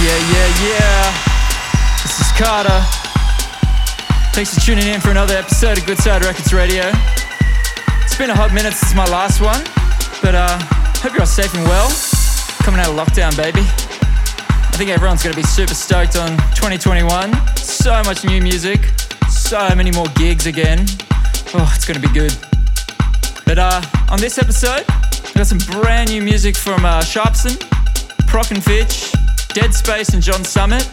Yeah. This is Carter. Thanks for tuning in for another episode of Good Side Records Radio. It's been a hot minute since my last one, but hope you're all safe and well. Coming out of lockdown, baby. I think everyone's going to be super stoked on 2021. So much new music, so many more gigs again. Oh, it's going to be good. But on this episode, we've got some brand new music from Sharpson, Prock and Fitch, Dead Space and John Summit.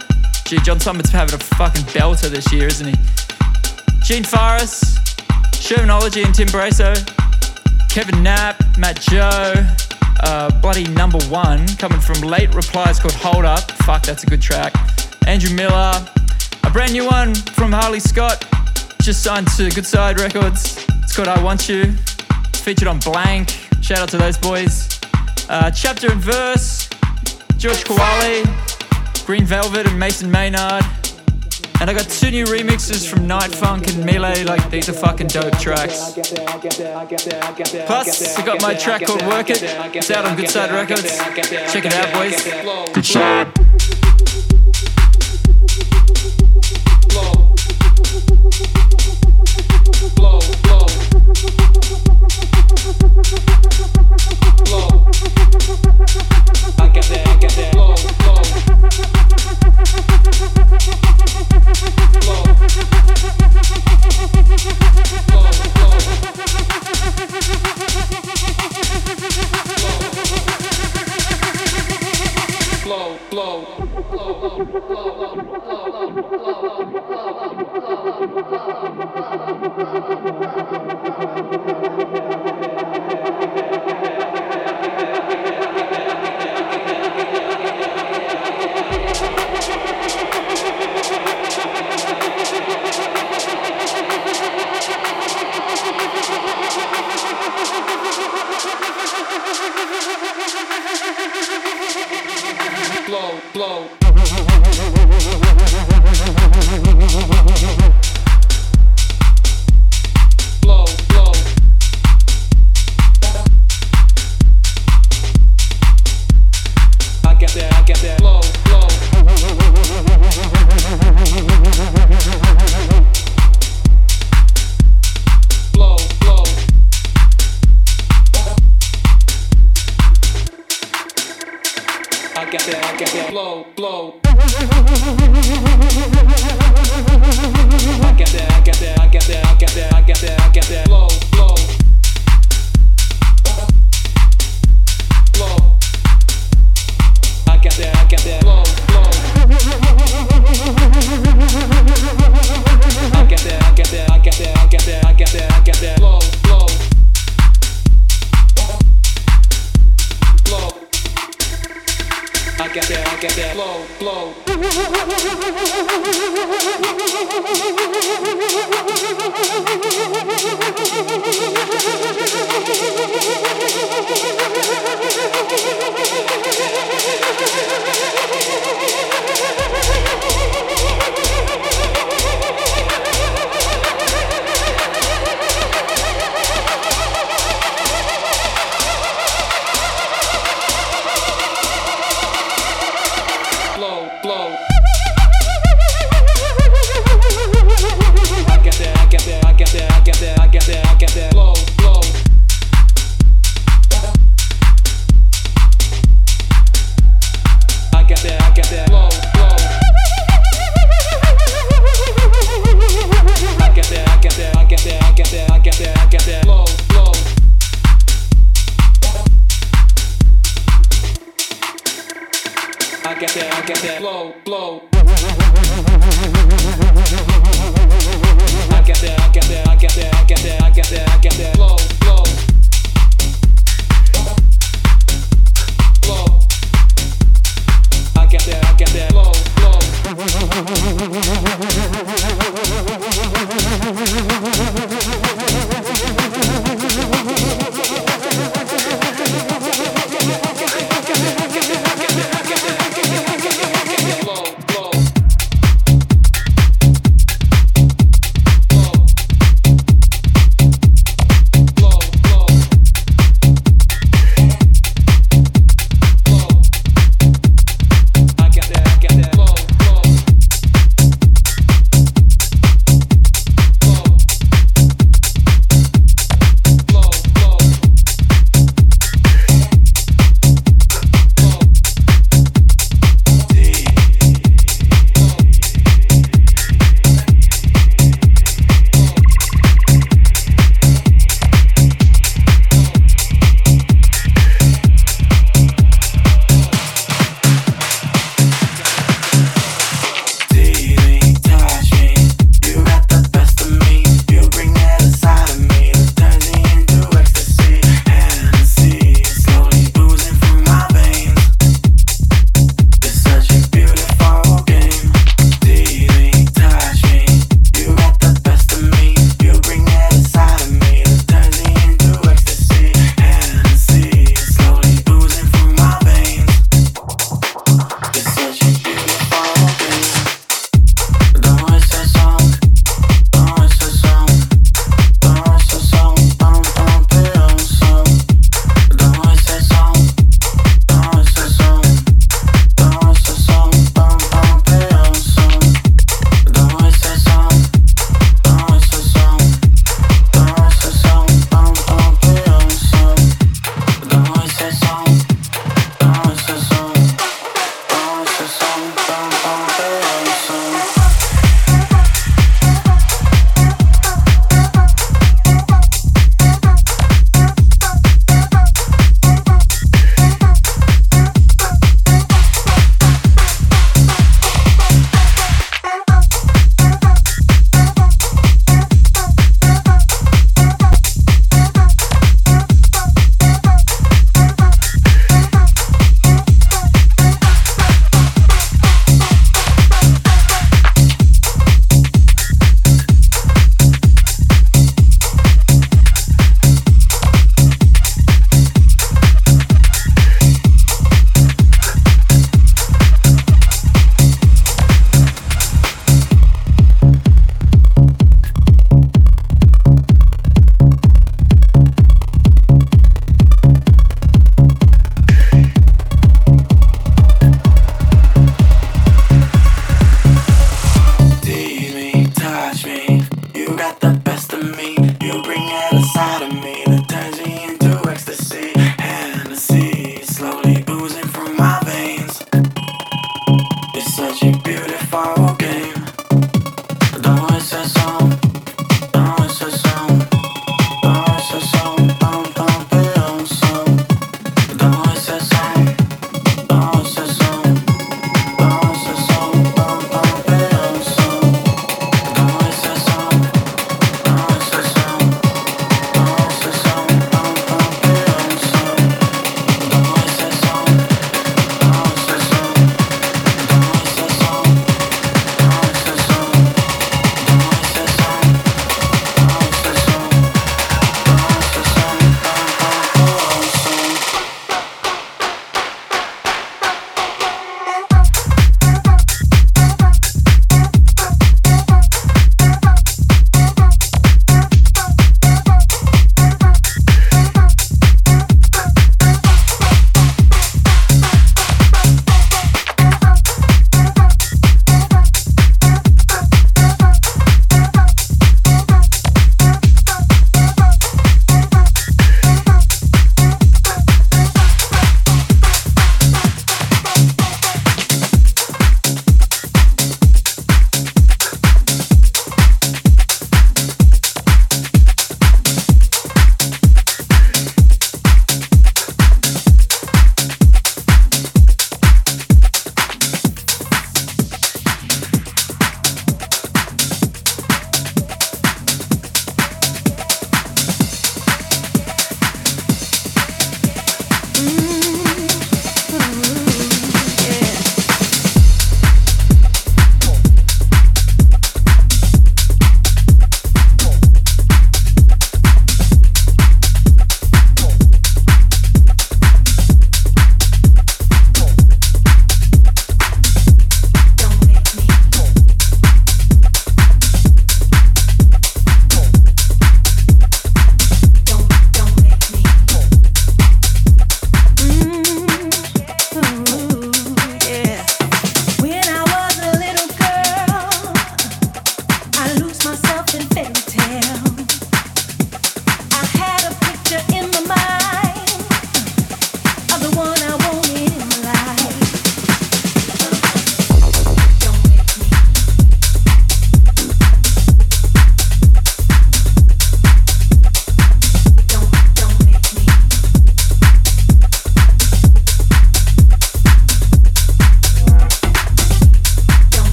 Gee, John Summit's having a fucking belter this year, isn't he? Gene Farris, Shermanology and Tim Brasso, Kevin Knapp, Matt Joe, Bloody Number One, coming from Late Replies called Hold Up. Fuck, that's a good track. Andrew Miller, a brand new one from Harley Scott, just signed to Good Side Records. It's called I Want You. Featured on Blank, shout out to those boys. Chapter and Verse, George Kowali, Green Velvet and Mason Maynard. And I got two new remixes from Night Funk and Melee, like these are fucking dope tracks. Plus, I got my track called Work It, it's out on Good Side Records. Check it out, boys. Good shot.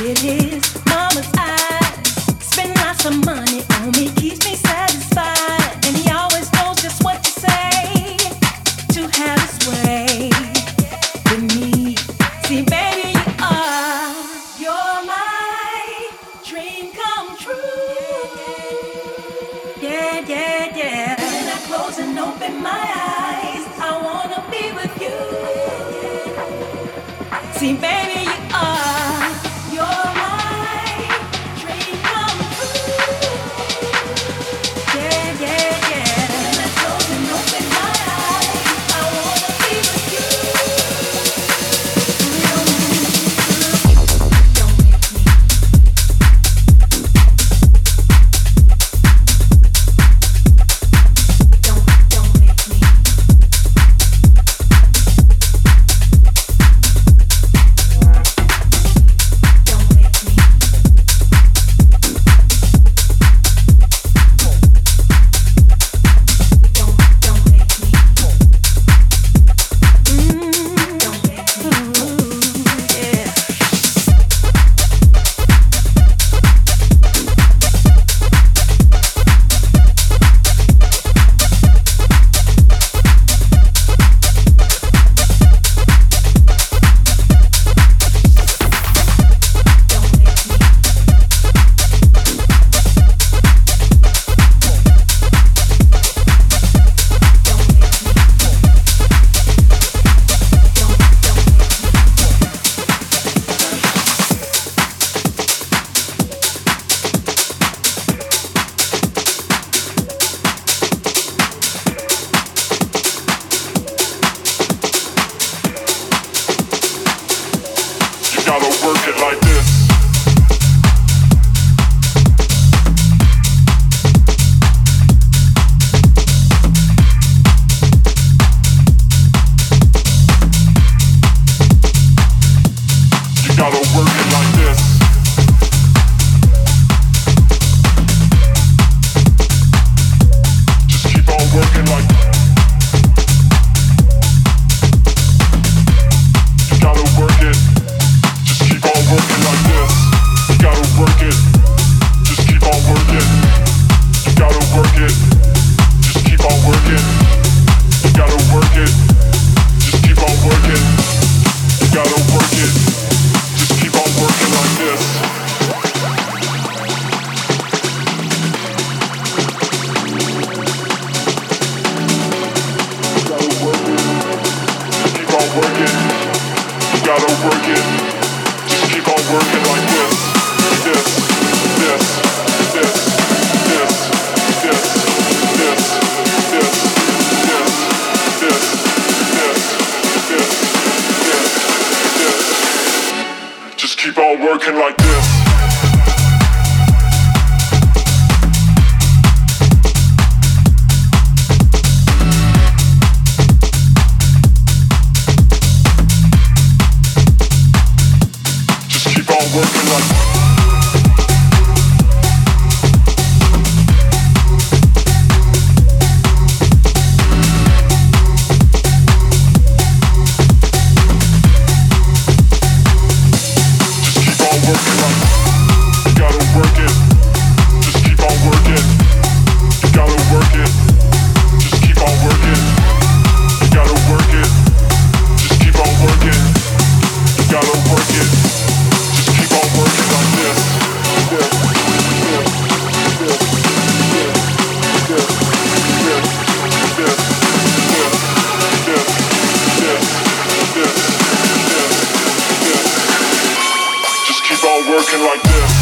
it is. Mama's eyes spend lots of money on me, keeps me satisfied, and he always knows just what to say to have his way with me. See, baby, you're my dream come true. Yeah, yeah, yeah. When I close and open my eyes, I wanna be with you. See, baby, you're my dream come true. Yeah, yeah, yeah. When I close and open my eyes, I wanna be with you. Don't make me. Don't make me. Don't make me. Don't make me. Don't make me. Yeah. You gotta work it like this. You gotta work it like this. Just keep on working like this. You gotta work it. Just keep on working like this. You gotta work it. Just keep on working. You gotta work it. Just keep on working. You gotta work it. Just keep on working. You gotta work it. Just keep on working like this. You gotta work it. Just keep on working. You gotta work it. Just keep on working like this. This, this, this, this, this, this, this, this, this, this, this, this. Just keep on working like this. Just keep on working like this. Just keep on working like you gotta work it. Just keep on working. You gotta work it. Just keep on working. You gotta work it. Just keep on working. You gotta work it. Just keep on working like this. This, this, this, this, this, this, this, this, this, this. Just keep on working like this. Just keep on working like this. Just keep on working.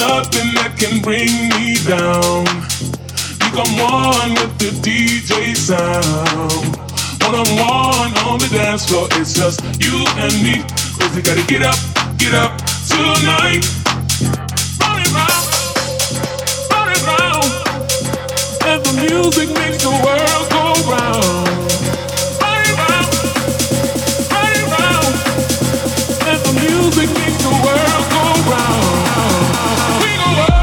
nothing that can bring me down. Become one with the DJ sound. One-on-one on the dance floor, it's just you and me. Cause we gotta get up tonight. Run it round, and the music makes the world go round. Run it round, and the music makes the world go round. We go up.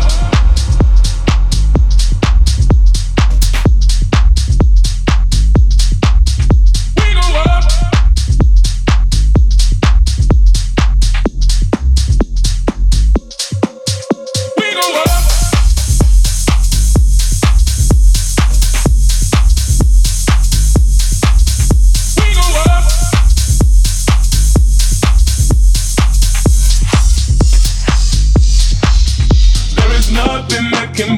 Can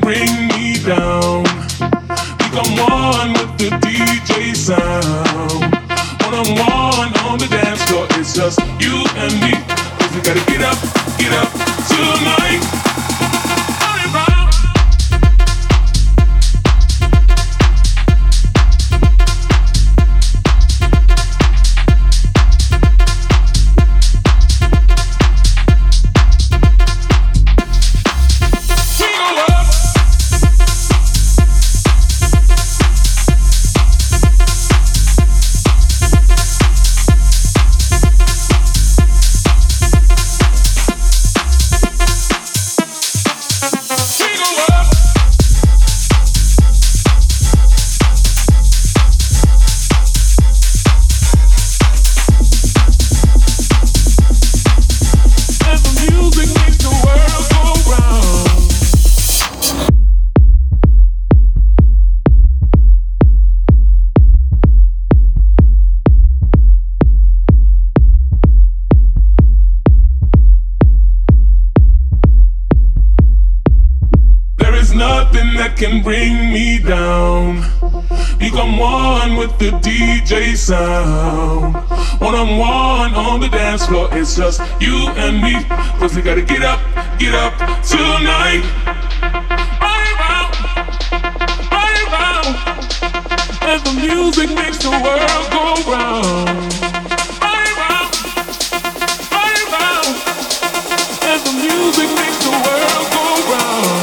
bring me down. Become one with the DJ sound. One-on-one on the dance floor, it's just you and me. Cause we gotta get up tonight. Run it round, and the music makes the world go round. Run it round, and the music makes the world go round.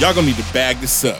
Y'all gonna need to bag this up.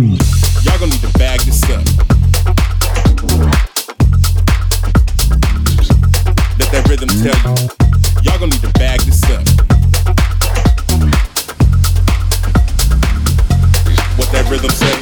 Y'all gonna need to bag this up. Let that rhythm tell you. Y'all gonna need to bag this up. What that rhythm say?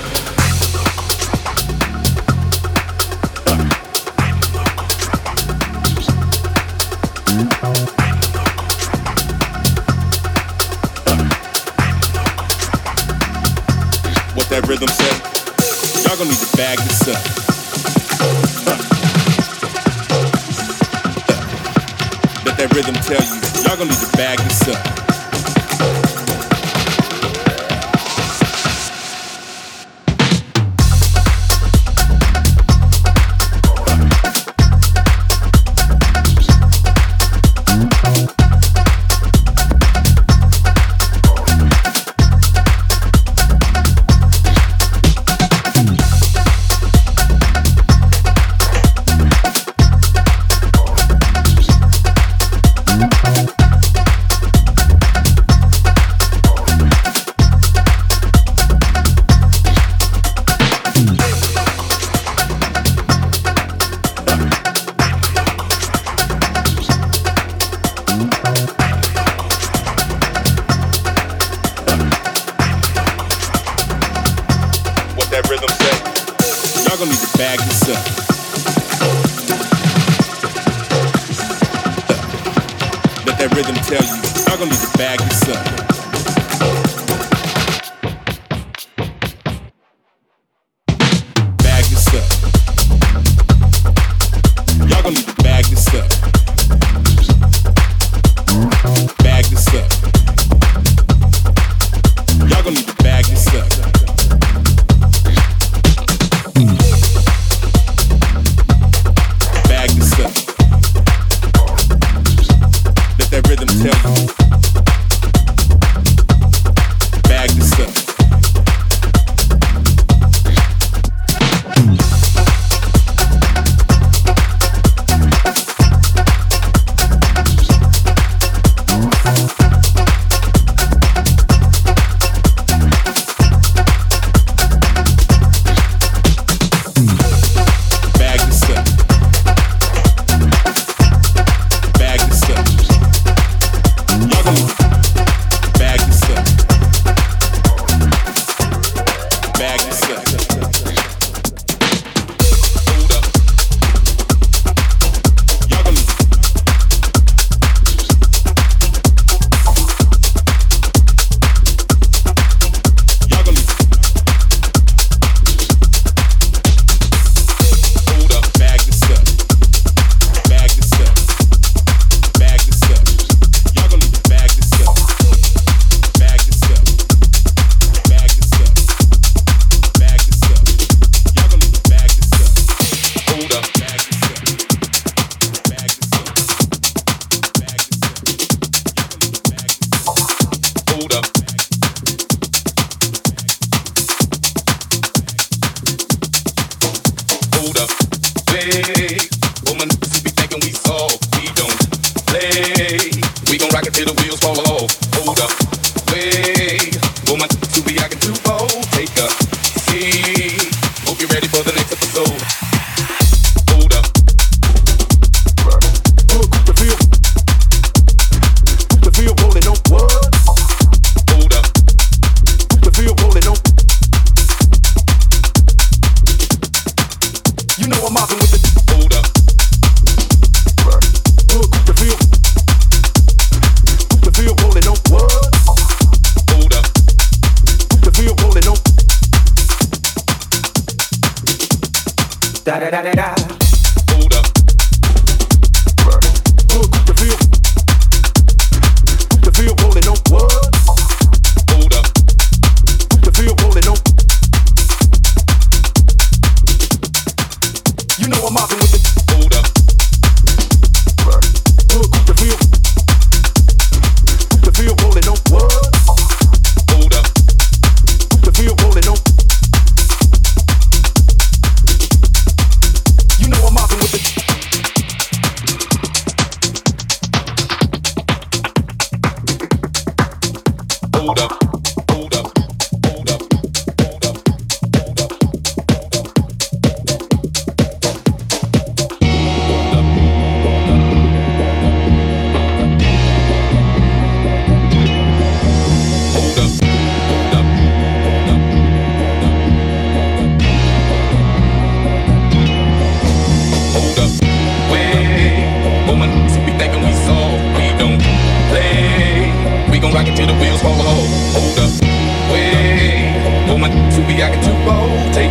That rhythm set, y'all gonna need to bag this up. Let that rhythm tell you, y'all gonna need to bag this up.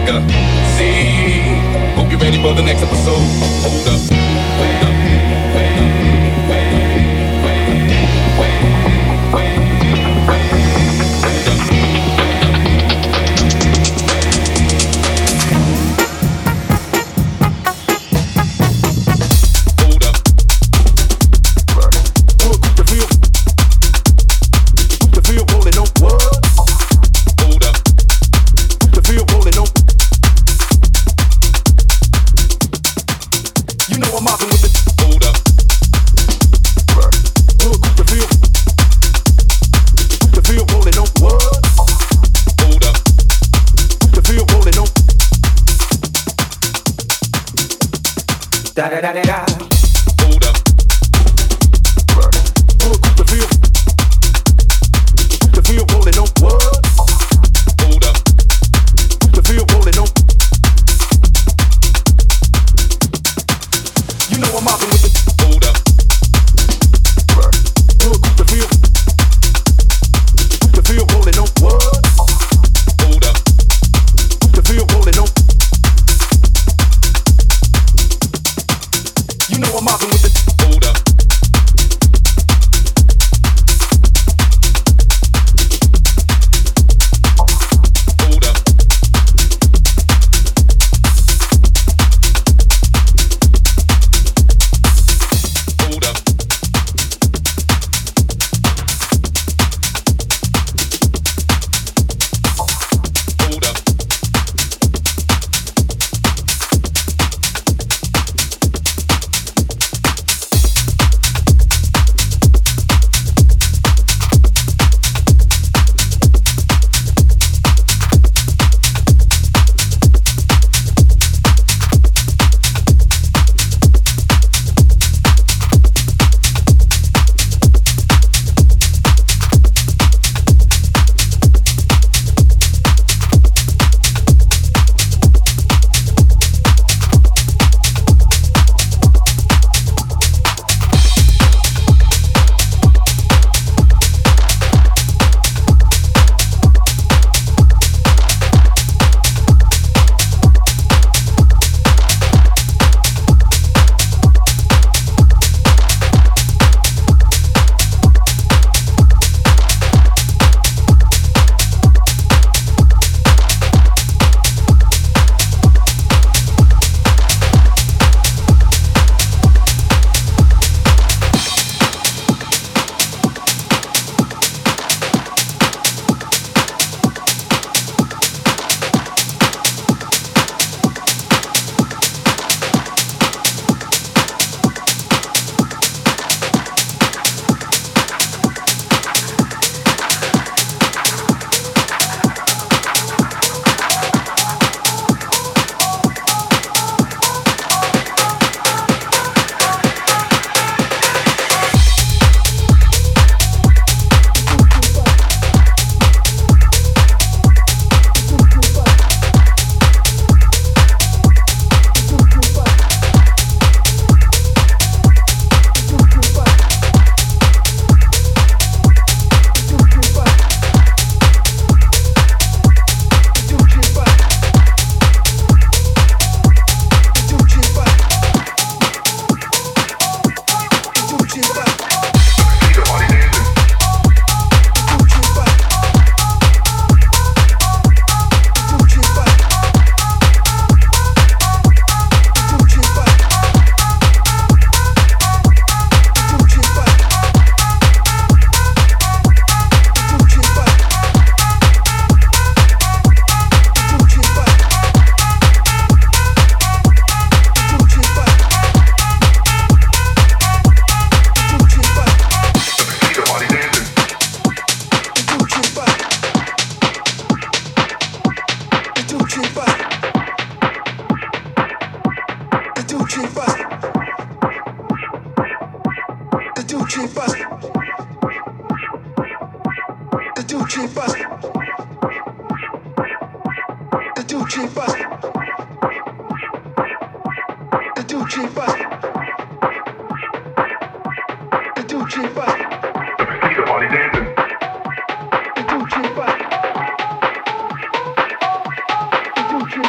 nigga. See, hope you're ready for the next episode. Hold up, wait up, wait up, wait up, wait up, wait up, wait up.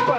Bye.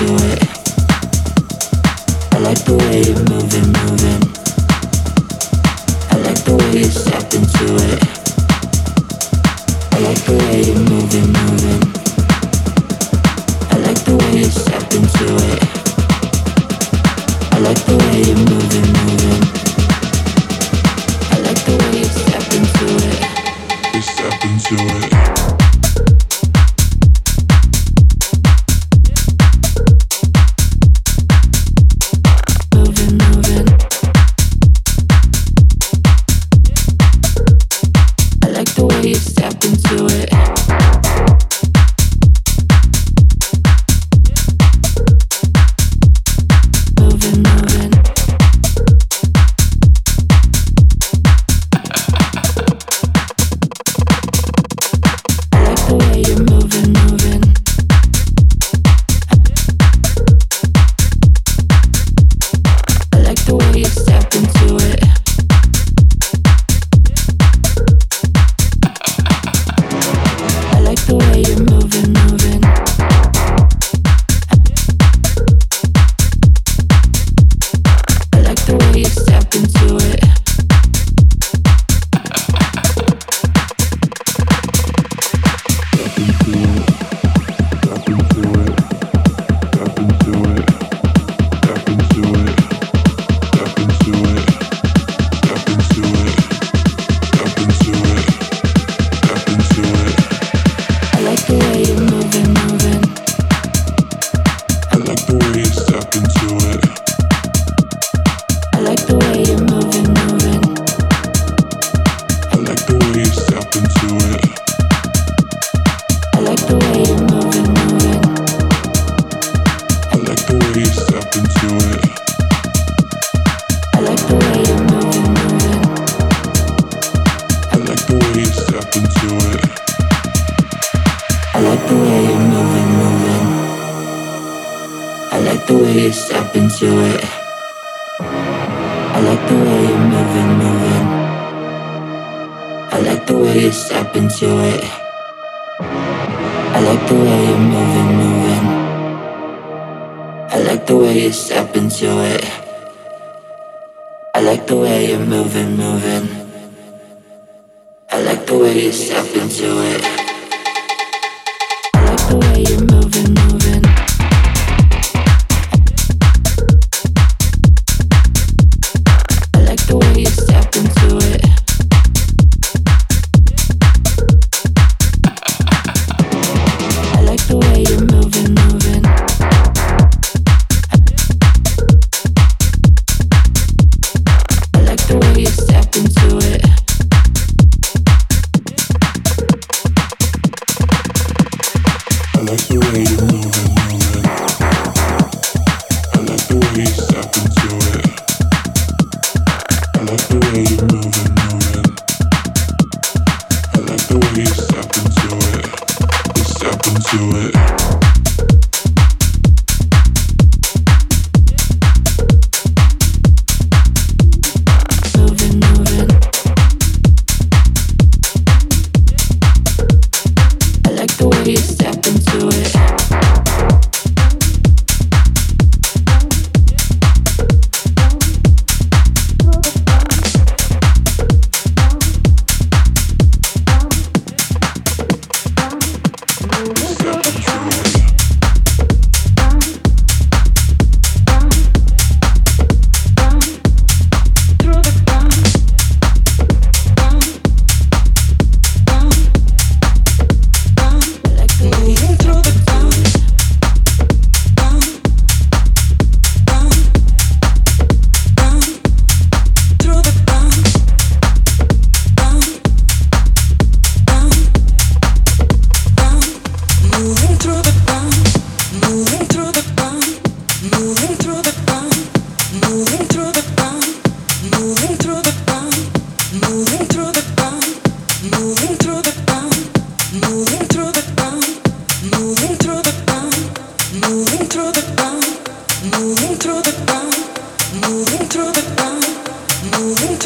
do it. I like the way you're moving. I like the way you step into it. I like the way you're moving. I like the way you step into it. I like the way you're moving. I like the way you step into it. You step into it. Moving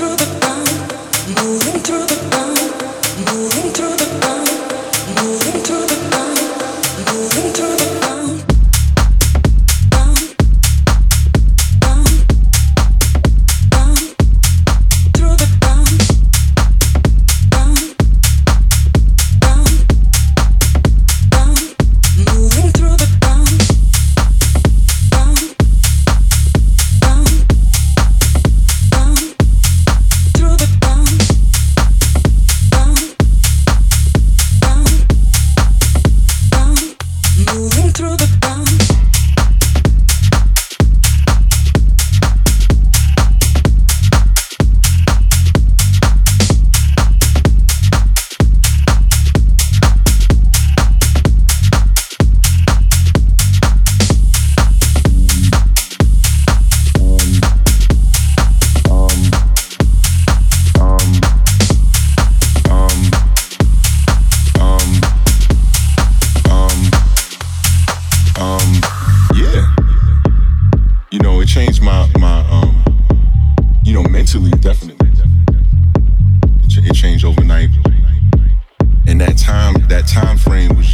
through the bound.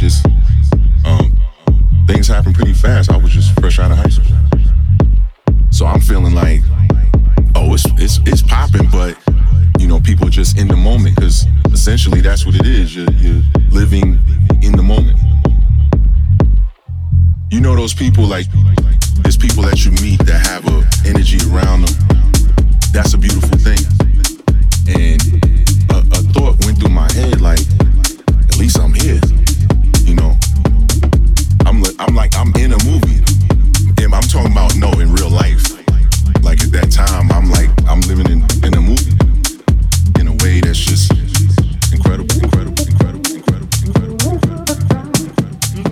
just things happened pretty fast. I was just fresh out of high school, so I'm feeling like, oh, it's popping, but you know, people just in the moment, because essentially that's what it is. You're living in the moment. You know those people, like there's people that you meet that have a energy around them. That's a beautiful thing. And a thought went through my head, like, at least I'm here. You know, I'm in a movie, and I'm talking about no in real life. Like at that time, I'm living in a movie. In a way that's just incredible, incredible, incredible, incredible, incredible,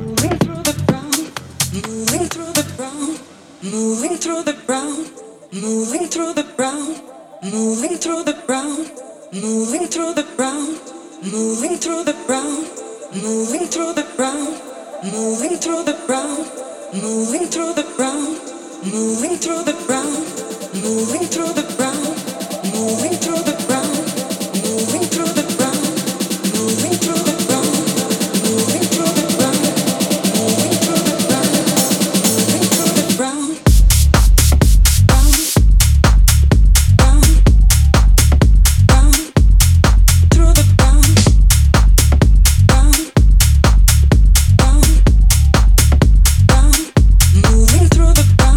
moving through the ground, moving through the ground, moving through the ground, moving through the ground, moving through the ground, moving through the ground, moving through the ground, moving through the ground, moving through the ground, moving through the ground, moving through the ground, moving through the ground, moving through the ground, moving through the ground, moving through the ground, moving through the ground, moving through the ground, round, round, through the ground, round, round, round, moving through the ground, round, round,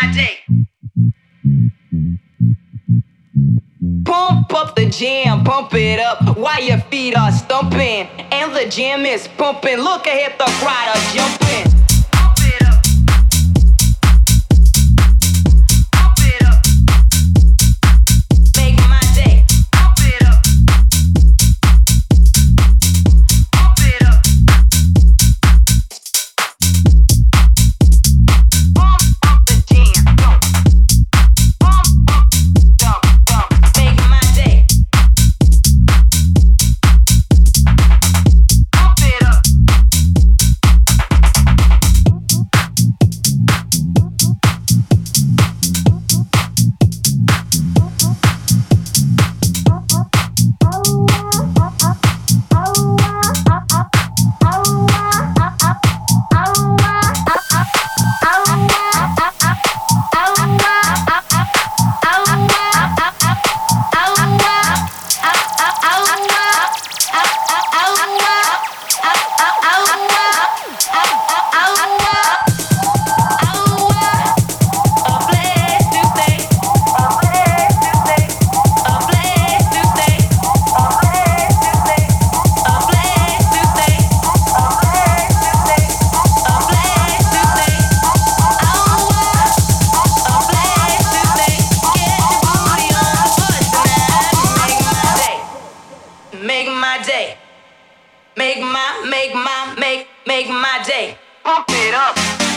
Friday. Pump up the jam, pump it up while your feet are stumping. And the jam is pumping. Look ahead, the crowd are jumping. Make my day. Pump it up.